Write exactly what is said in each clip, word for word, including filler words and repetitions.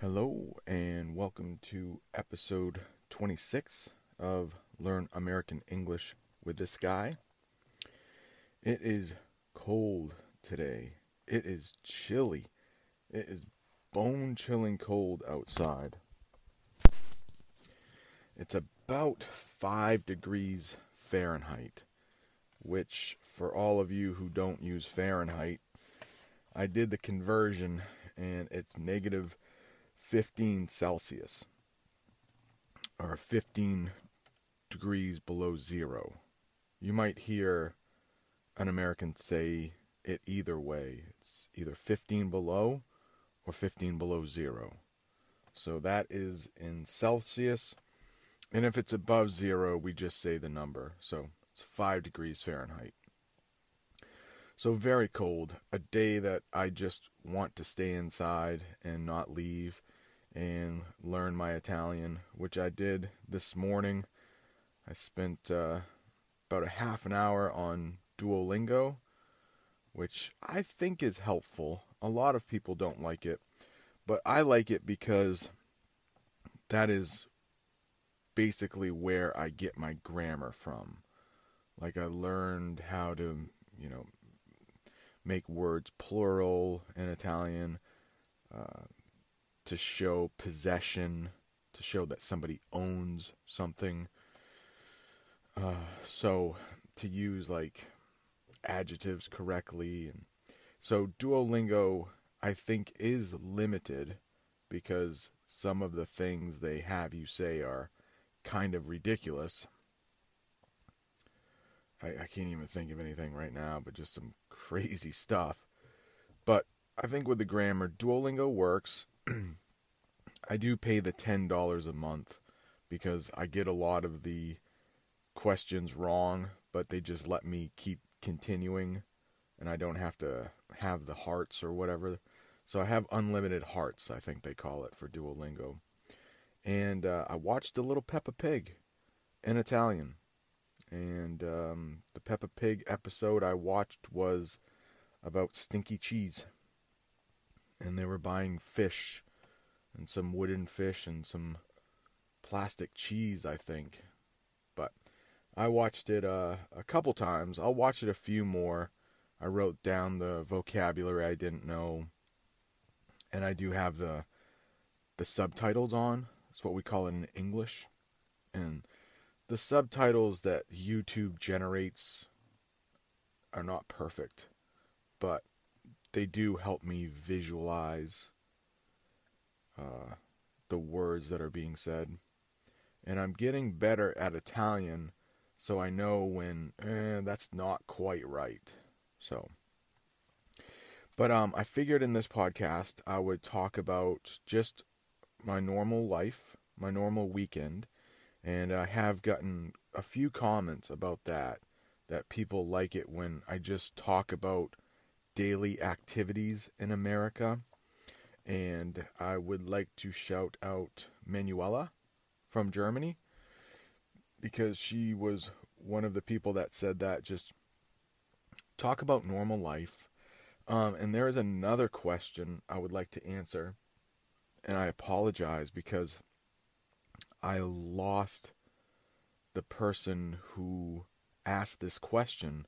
Hello and welcome to episode twenty-six of Learn American English with this guy. It is cold today. It is chilly. It is bone-chilling cold outside. It's about five degrees Fahrenheit, which for all of you who don't use Fahrenheit, I did the conversion and it's negative fifteen Celsius, or fifteen degrees below zero. You might hear an American say it either way. It's either fifteen below or fifteen below zero. So that is in Celsius, and if it's above zero, we just say the number. So it's five degrees Fahrenheit. So very cold, a day that I just want to stay inside and not leave and learn my Italian, which I did this morning. I spent uh, about a half an hour on Duolingo, which I think is helpful. A lot of people don't like it, but I like it because that is basically where I get my grammar from. Like, I learned how to, you know, make words plural in Italian. Uh, to show possession, to show that somebody owns something. Uh, so to use like adjectives correctly. And so Duolingo, I think, is limited because some of the things they have you say are kind of ridiculous. I, I can't even think of anything right now, but just some crazy stuff. But I think with the grammar, Duolingo works. I do pay the ten dollars a month because I get a lot of the questions wrong, but they just let me keep continuing and I don't have to have the hearts or whatever. So I have unlimited hearts, I think they call it, for Duolingo. And uh, I watched a little Peppa Pig in Italian. And um, the Peppa Pig episode I watched was about stinky cheese. And they were buying fish, and some wooden fish, and some plastic cheese, I think. But I watched it uh, a couple times. I'll watch it a few more. I wrote down the vocabulary I didn't know. And I do have the the subtitles on. That's what we call it in English. And the subtitles that YouTube generates are not perfect, but they do help me visualize uh, the words that are being said. And I'm getting better at Italian, so I know when eh, that's not quite right. So, But um, I figured in this podcast I would talk about just my normal life, my normal weekend. And I have gotten a few comments about that, that people like it when I just talk about daily activities in America. And I would like to shout out Manuela from Germany, because she was one of the people that said that. Just talk about normal life. Um, and there is another question I would like to answer. And I apologize because I lost the person who asked this question,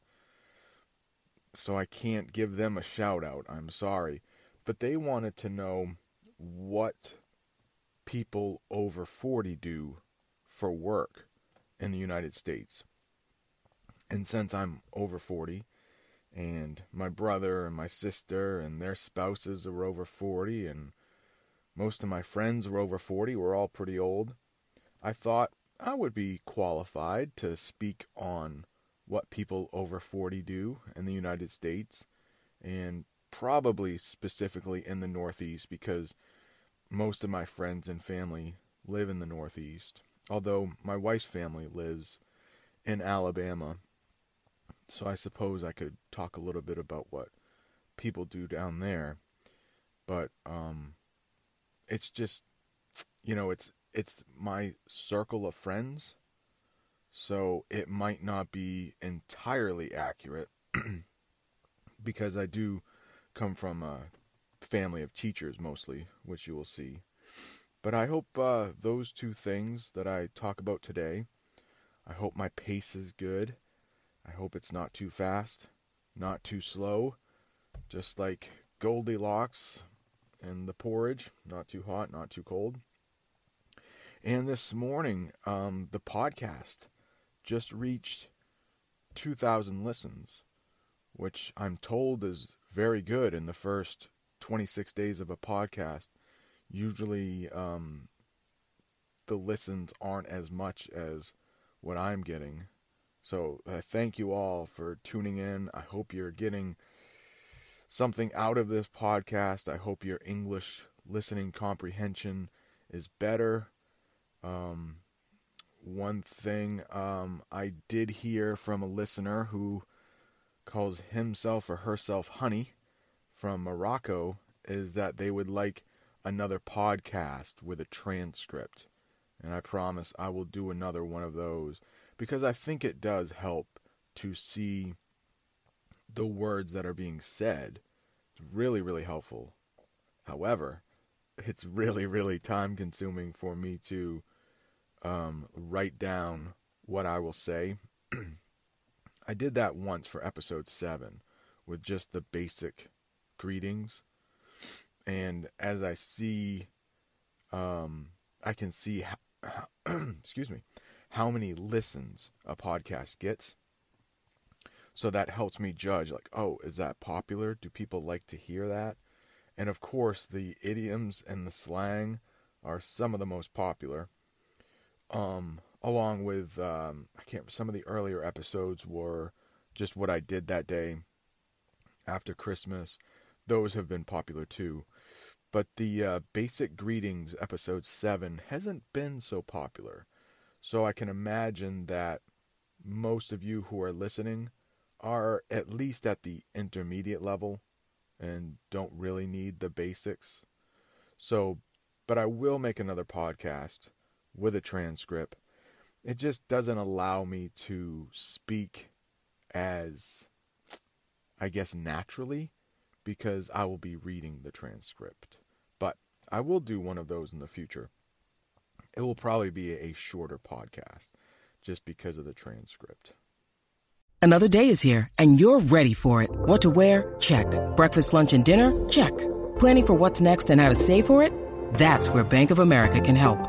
so I can't give them a shout out. I'm sorry. But they wanted to know what people over forty do for work in the United States. And since I'm over forty, and my brother and my sister and their spouses are over forty, and most of my friends were over forty, we're all pretty old, I thought I would be qualified to speak on what people over forty do in the United States, and probably specifically in the Northeast, because most of my friends and family live in the Northeast, although my wife's family lives in Alabama. So I suppose I could talk a little bit about what people do down there. But um, it's just, you know, it's it's my circle of friends. So it might not be entirely accurate because I do come from a family of teachers mostly, which you will see. But I hope uh, those two things that I talk about today, I hope my pace is good. I hope it's not too fast, not too slow. Just like Goldilocks and the porridge, not too hot, not too cold. And this morning, um, the podcast just reached two thousand listens, which I'm told is very good in the first twenty-six days of a podcast. Usually, um, the listens aren't as much as what I'm getting. So uh, thank you all for tuning in. I hope you're getting something out of this podcast. I hope your English listening comprehension is better. Um, one thing um, I did hear from a listener who calls himself or herself Honey from Morocco is that they would like another podcast with a transcript. And I promise I will do another one of those, because I think it does help to see the words that are being said. It's really, really helpful. However, it's really, really time consuming for me to um, write down what I will say. I did that once for episode seven with just the basic greetings. And as I see, um, I can see, how, excuse me, how many listens a podcast gets. So that helps me judge, like, oh, is that popular? Do people like to hear that? And of course, the idioms and the slang are some of the most popular. Um, along with, um, I can't, some of the earlier episodes were just what I did that day after Christmas. Those have been popular too. But the uh, Basic Greetings, episode seven, hasn't been so popular. So I can imagine that most of you who are listening are at least at the intermediate level and don't really need the basics. So, but I will make another podcast with a transcript. It just doesn't allow me to speak as, I guess, naturally, because I will be reading the transcript. But I will do one of those in the future. It will probably be a shorter podcast just because of the transcript. Another day is here and you're ready for it. What to wear? Check. Breakfast, lunch, and dinner? Check. Planning for what's next and how to save for it? That's where Bank of America can help.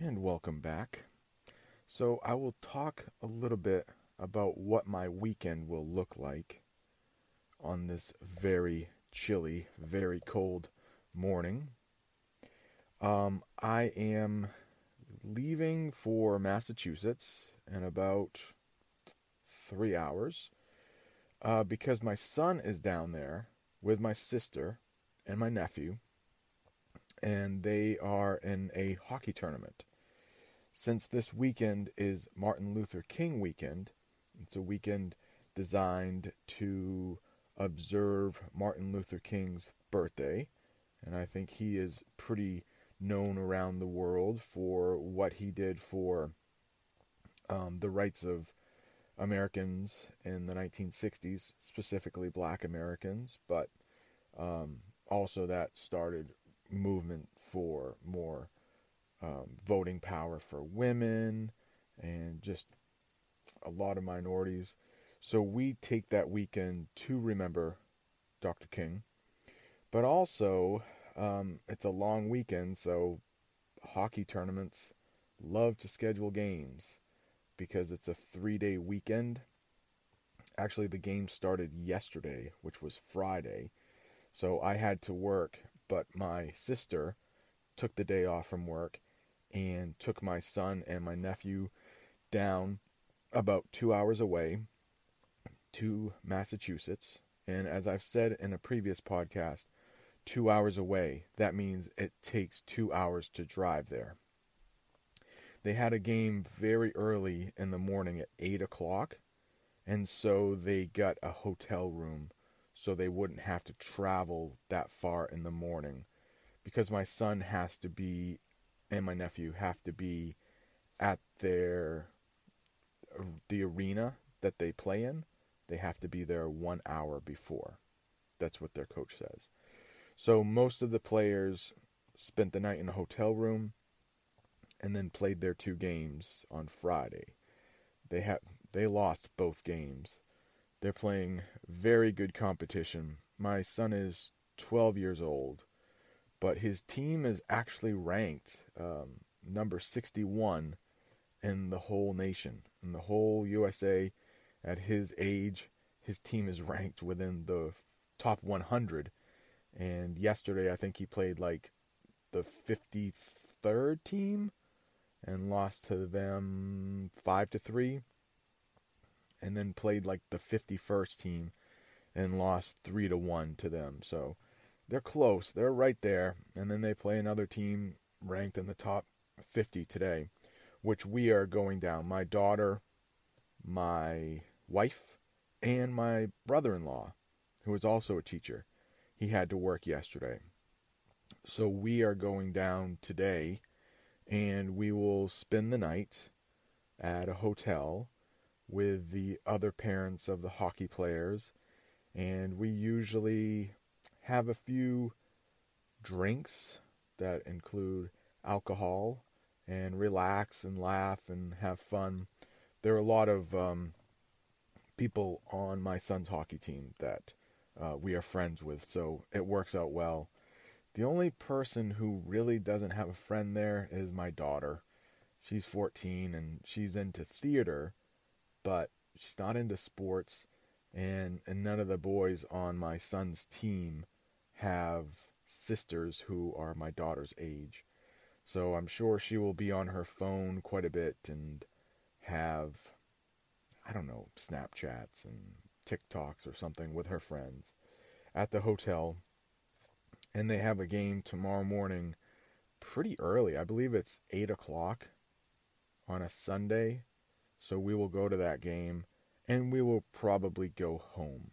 And welcome back. So I will talk a little bit about what my weekend will look like on this very chilly, very cold morning. Um, I am leaving for Massachusetts in about three hours uh, because my son is down there with my sister and my nephew, and they are in a hockey tournament. Since this weekend is Martin Luther King weekend, it's a weekend designed to observe Martin Luther King's birthday. And I think he is pretty known around the world for what he did for um, the rights of Americans in the nineteen sixties, specifically black Americans, but um, also that started movement for more Um, voting power for women, and just a lot of minorities. So we take that weekend to remember Doctor King. But also, um, it's a long weekend, so hockey tournaments love to schedule games because it's a three-day weekend. Actually, the game started yesterday, which was Friday. So I had to work, but my sister took the day off from work and took my son and my nephew down about two hours away to Massachusetts. And as I've said in a previous podcast, two hours away. That means it takes two hours to drive there. They had a game very early in the morning at eight o'clock, and so they got a hotel room so they wouldn't have to travel that far in the morning, because my son has to be, and my nephew have to be at their, the arena that they play in. They have to be there one hour before. That's what their coach says. So most of the players spent the night in a hotel room and then played their two games on Friday. They have they lost both games. They're playing very good competition. My son is twelve years old, but his team is actually ranked um, number sixty-one in the whole nation. In the whole U S A, at his age, his team is ranked within the top one hundred. And yesterday, I think he played like the fifty-third team and lost to them five to three. And then played like the fifty-first team and lost three to one to them. So they're close. They're right there. And then they play another team ranked in the top fifty today, which we are going down. My daughter, my wife, and my brother-in-law, who is also a teacher. He had to work yesterday. So we are going down today, and we will spend the night at a hotel with the other parents of the hockey players. And we usually have a few drinks that include alcohol and relax and laugh and have fun. There are a lot of um, people on my son's hockey team that Uh, we are friends with, so it works out well. The only person who really doesn't have a friend there is my daughter. She's fourteen, and she's into theater, but she's not into sports, and, and none of the boys on my son's team have sisters who are my daughter's age. So I'm sure she will be on her phone quite a bit and have, I don't know, Snapchats and TikToks or something with her friends at the hotel. And they have a game tomorrow morning pretty early. I believe it's eight o'clock on a Sunday. So we will go to that game, and we will probably go home,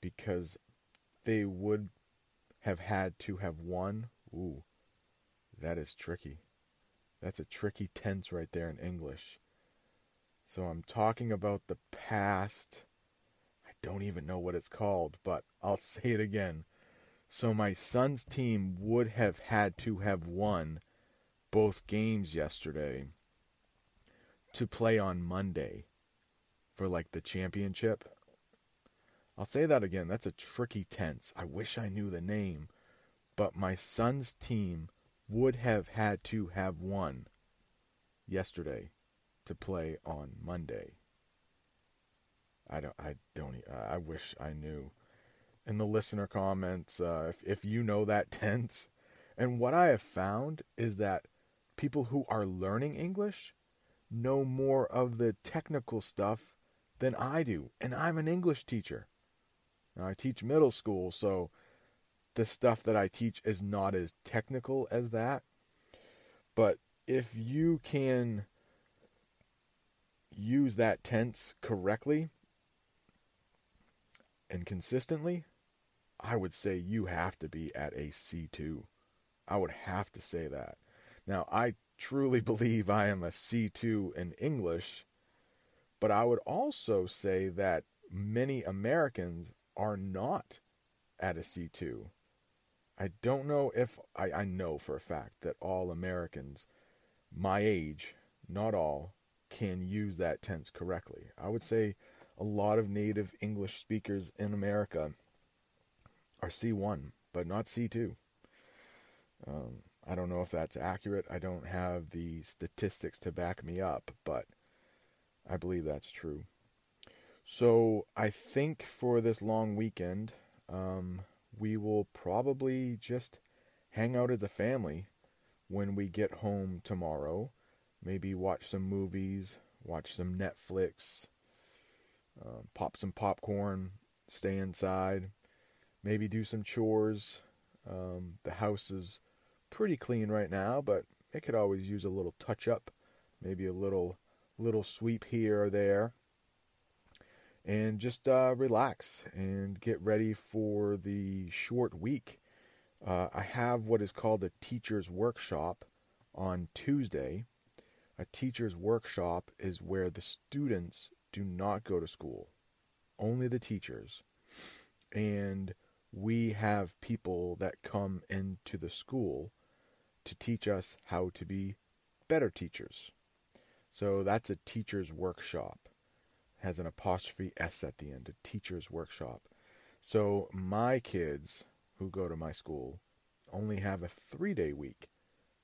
because they would have had to have won. Ooh, that is tricky. That's a tricky tense right there in English. So I'm talking about the past. Don't even know what it's called, but I'll say it again. So my son's team would have had to have won both games yesterday to play on Monday for like the championship. I'll say that again. That's a tricky tense. I wish I knew the name, but my son's team would have had to have won yesterday to play on Monday. I don't, I don't, I wish I knew. In the listener comments, uh, if, if you know that tense. And what I have found is that people who are learning English know more of the technical stuff than I do. And I'm an English teacher. Now, I teach middle school, so the stuff that I teach is not as technical as that. But if you can use that tense correctly and consistently, I would say you have to be at a C two. I would have to say that. Now, I truly believe I am a C two in English, but I would also say that many Americans are not at a C two. I don't know if, I, I know for a fact that all Americans my age, not all, can use that tense correctly. I would say a lot of native English speakers in America are C one, but not C two. Um, I don't know if that's accurate. I don't have the statistics to back me up, but I believe that's true. So I think for this long weekend, um, we will probably just hang out as a family when we get home tomorrow. Maybe watch some movies, watch some Netflix, Uh, pop some popcorn, stay inside, maybe do some chores, Um, the house is pretty clean right now, but it could always use a little touch-up, maybe a little little sweep here or there. And just uh, relax and get ready for the short week. Uh, I have what is called a teacher's workshop on Tuesday. A teacher's workshop is where the students do not go to school, only the teachers. And we have people that come into the school to teach us how to be better teachers. So that's a teacher's workshop. It has an apostrophe S at the end, a teacher's workshop. So my kids who go to my school only have a three-day week.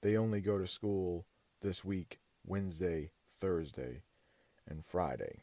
They only go to school this week, Wednesday, Thursday, and Friday.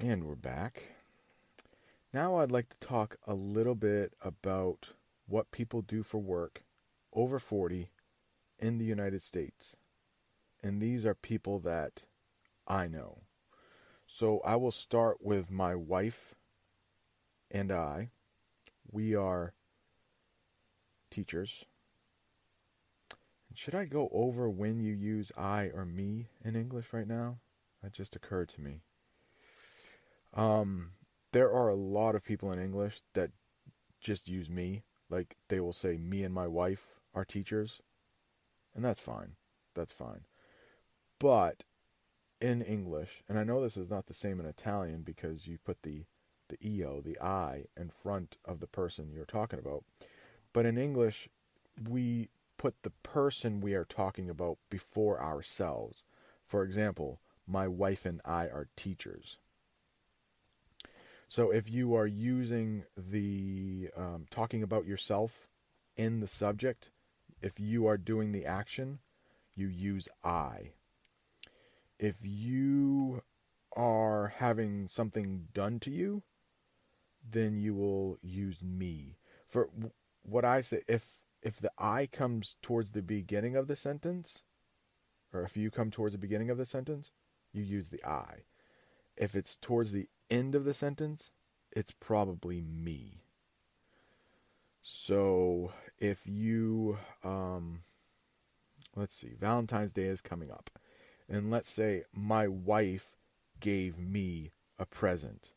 And we're back. Now I'd like to talk a little bit about what people do for work over forty in the United States. And these are people that I know. So I will start with my wife and I. We are teachers. Should I go over when you use I or me in English right now? That just occurred to me. Um, there are a lot of people in English that just use me. Like, they will say, me and my wife are teachers. And that's fine. That's fine. But in English, and I know this is not the same in Italian because you put the, the E O, the I, in front of the person you're talking about. But in English, we put the person we are talking about before ourselves. For example, my wife and I are teachers. So if you are using the um, talking about yourself in the subject, if you are doing the action, you use I. If you are having something done to you, then you will use me. For what I say, if If the I comes towards the beginning of the sentence, or if you come towards the beginning of the sentence, you use the I. If it's towards the end of the sentence, it's probably me. So if you, um, let's see, Valentine's Day is coming up. And let's say my wife gave me a present.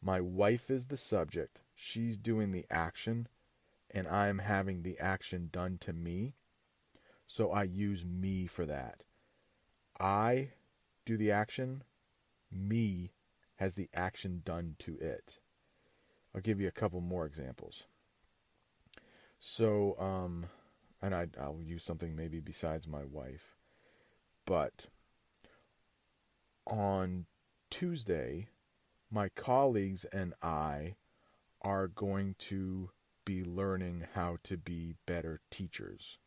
My wife is the subject. She's doing the action. And I'm having the action done to me, so I use me for that. I do the action, me has the action done to it. I'll give you a couple more examples. So, um, and I, I'll use something maybe besides my wife, but on Tuesday, my colleagues and I are going to be learning how to be better teachers.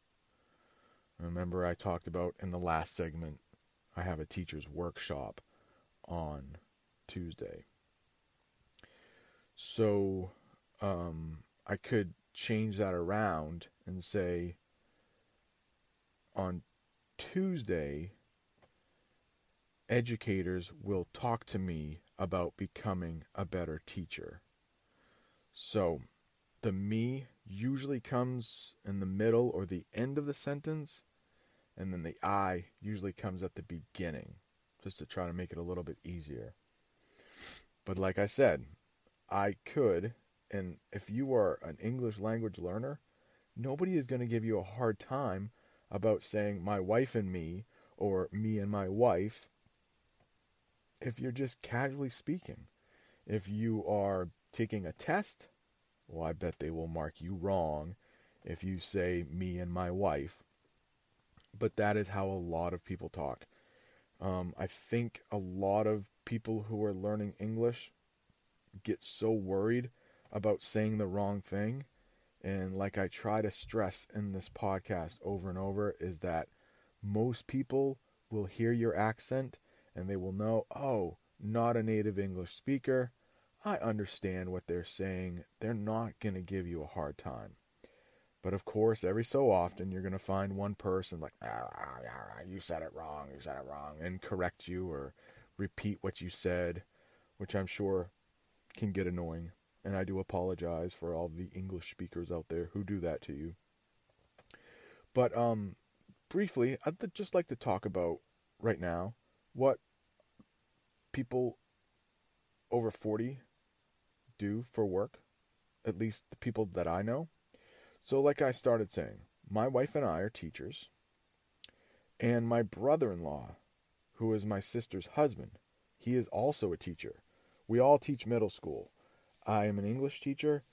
Remember I talked about in the last segment, I have a teacher's workshop on Tuesday. So um, I could change that around and say, on Tuesday, educators will talk to me about becoming a better teacher. So the me usually comes in the middle or the end of the sentence, and then the I usually comes at the beginning, just to try to make it a little bit easier. But like I said, I could, and if you are an English language learner, nobody is going to give you a hard time about saying my wife and me, or me and my wife, if you're just casually speaking. If you are taking a test, well, I bet they will mark you wrong if you say me and my wife. But that is how a lot of people talk. Um, I think a lot of people who are learning English get so worried about saying the wrong thing. And like I try to stress in this podcast over and over is that most people will hear your accent and they will know, oh, not a native English speaker. I understand what they're saying. They're not going to give you a hard time. But of course, every so often, you're going to find one person like, ah, ah, ah, you said it wrong, you said it wrong, and correct you or repeat what you said, which I'm sure can get annoying. And I do apologize for all the English speakers out there who do that to you. But um, briefly, I'd just like to talk about right now what people over forty do for work, at least the people that I know. So like I started saying, my wife and I are teachers, and my brother-in-law, who is my sister's husband, he is also a teacher. We all teach middle school. I am an English teacher.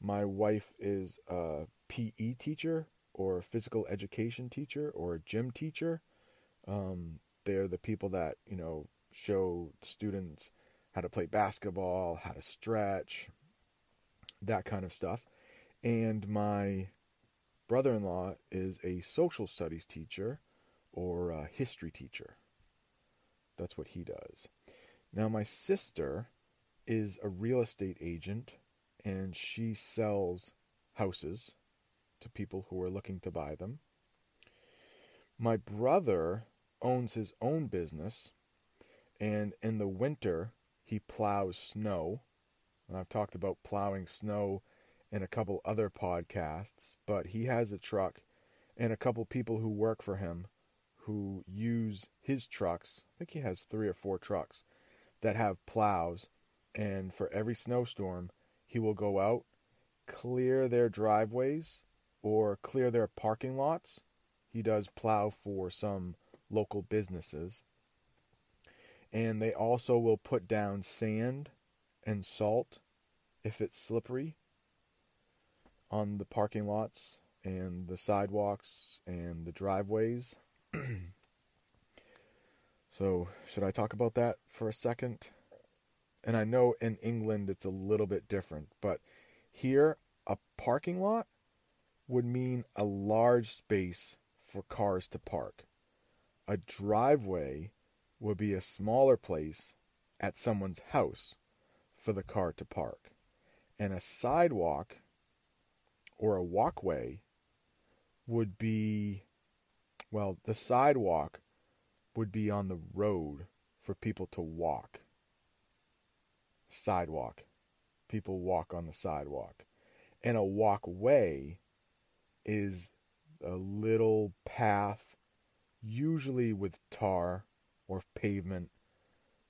My wife is a P E teacher or a physical education teacher or a gym teacher. Um, they're the people that, you know, show students how to play basketball, how to stretch, that kind of stuff. And my brother-in-law is a social studies teacher or a history teacher. That's what he does. Now, my sister is a real estate agent, and she sells houses to people who are looking to buy them. My brother owns his own business, and in the winter, he plows snow. And I've talked about plowing snow in a couple other podcasts, but he has a truck and a couple people who work for him who use his trucks. I think he has three or four trucks that have plows, and for every snowstorm, he will go out, clear their driveways or clear their parking lots. He does plow for some local businesses, and they also will put down sand and salt if it's slippery on the parking lots and the sidewalks and the driveways. So, should I talk about that for a second? And I know in England it's a little bit different, but here a parking lot would mean a large space for cars to park. A driveway would be a smaller place at someone's house for the car to park. And a sidewalk or a walkway would be, well, the sidewalk would be on the road for people to walk. Sidewalk. People walk on the sidewalk. And a walkway is a little path, usually with tar or pavement,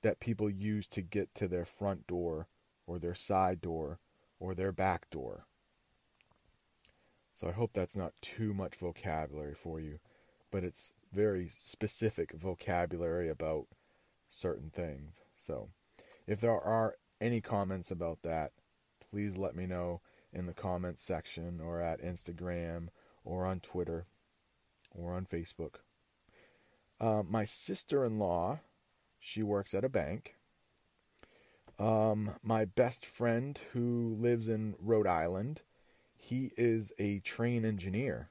that people use to get to their front door or their side door or their back door. So I hope that's not too much vocabulary for you, but it's very specific vocabulary about certain things. So if there are any comments about that, please let me know in the comments section or at Instagram or on Twitter or on Facebook. Uh, my sister-in-law, she works at a bank. Um, my best friend who lives in Rhode Island, he is a train engineer.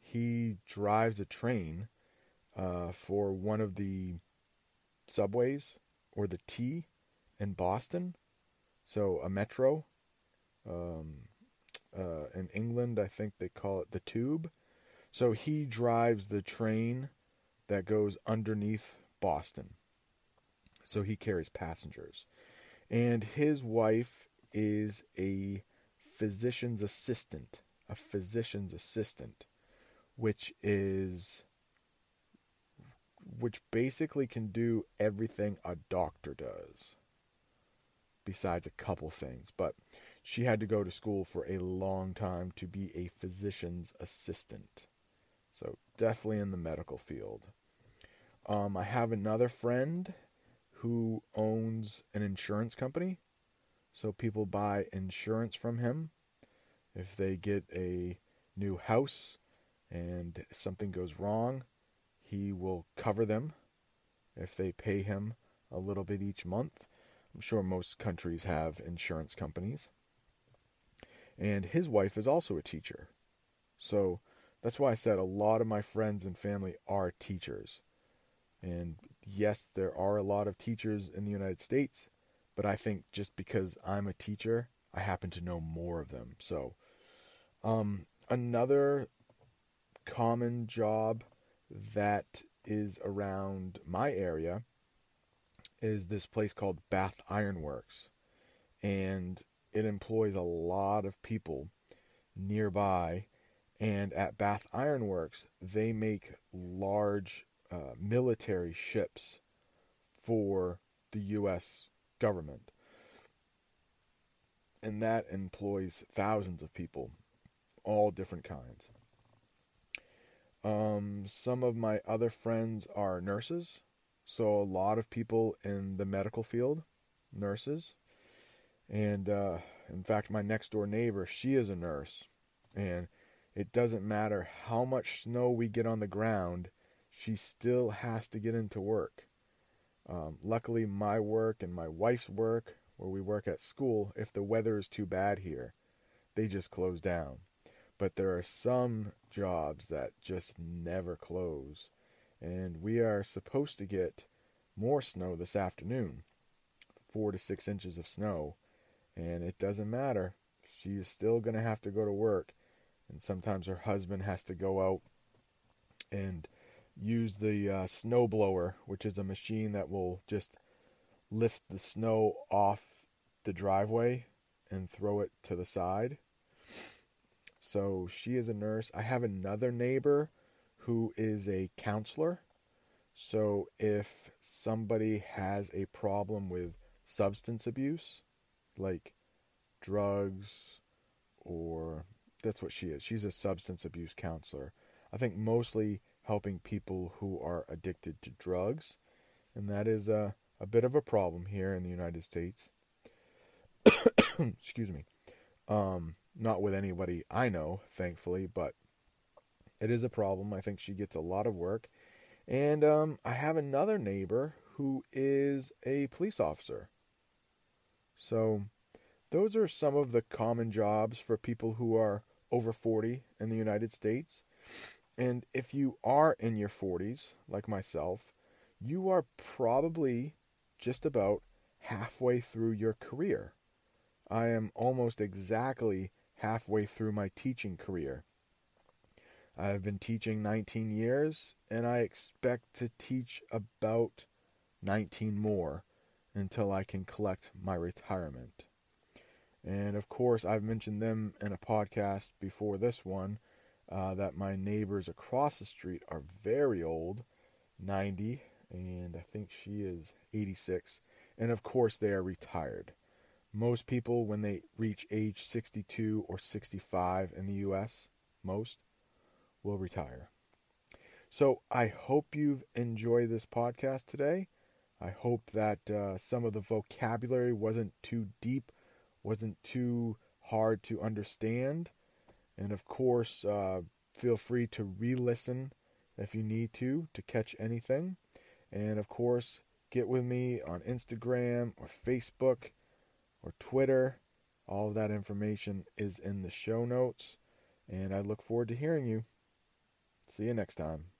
He drives a train uh, for one of the subways or the T in Boston. So a metro. Um, uh, in England, I think they call it the tube. So he drives the train that goes underneath Boston. So he carries passengers. And his wife is a physician's assistant, a physician's assistant, which is, which basically can do everything a doctor does, besides a couple things. But she had to go to school for a long time to be a physician's assistant. So definitely in the medical field. Um, I have another friend who owns an insurance company. So people buy insurance from him. If they get a new house and something goes wrong, he will cover them. if they pay him a little bit each month. I'm sure most countries have insurance companies. And his wife is also a teacher. So that's why I said a lot of my friends and family are teachers. And yes, there are a lot of teachers in the United States, but I think just because I'm a teacher, I happen to know more of them. So um, another common job that is around my area is this place called Bath Ironworks. And it employs a lot of people nearby. And at Bath Ironworks, they make large uh, military ships for the U S government. And that employs thousands of people, all different kinds. Um, some of my other friends are nurses. So a lot of people in the medical field, nurses. And uh, in fact, my next door neighbor, she is a nurse. And it doesn't matter how much snow we get on the ground, she still has to get into work. Um, luckily, my work and my wife's work, where we work at school, if the weather is too bad here, they just close down. But there are some jobs that just never close. And we are supposed to get more snow this afternoon, four to six inches of snow. And it doesn't matter. She is still going to have to go to work. And sometimes her husband has to go out and use the uh, snow blower, which is a machine that will just lift the snow off the driveway and throw it to the side. So she is a nurse. I have another neighbor who is a counselor. So if somebody has a problem with substance abuse, like drugs, or that's what she is. She's a substance abuse counselor. I think mostly helping people who are addicted to drugs. And that is a, a bit of a problem here in the United States. Excuse me. Um, not with anybody I know, thankfully, but it is a problem. I think she gets a lot of work. And um, I have another neighbor who is a police officer. So those are some of the common jobs for people who are over forty in the United States. And if you are in your forties, like myself, you are probably just about halfway through your career. I am almost exactly halfway through my teaching career. I've been teaching nineteen years, and I expect to teach about nineteen more until I can collect my retirement. And of course, I've mentioned them in a podcast before this one, uh, that my neighbors across the street are very old, ninety, and I think she is eighty-six. And of course, they are retired. Most people, when they reach age sixty-two or sixty-five in the U S, most will retire. So I hope you've enjoyed this podcast today. I hope that uh, some of the vocabulary wasn't too deep, wasn't too hard to understand. And of course, uh, feel free to re-listen if you need to, to catch anything. And of course, get with me on Instagram or Facebook or Twitter. All of that information is in the show notes. And I look forward to hearing you. See you next time.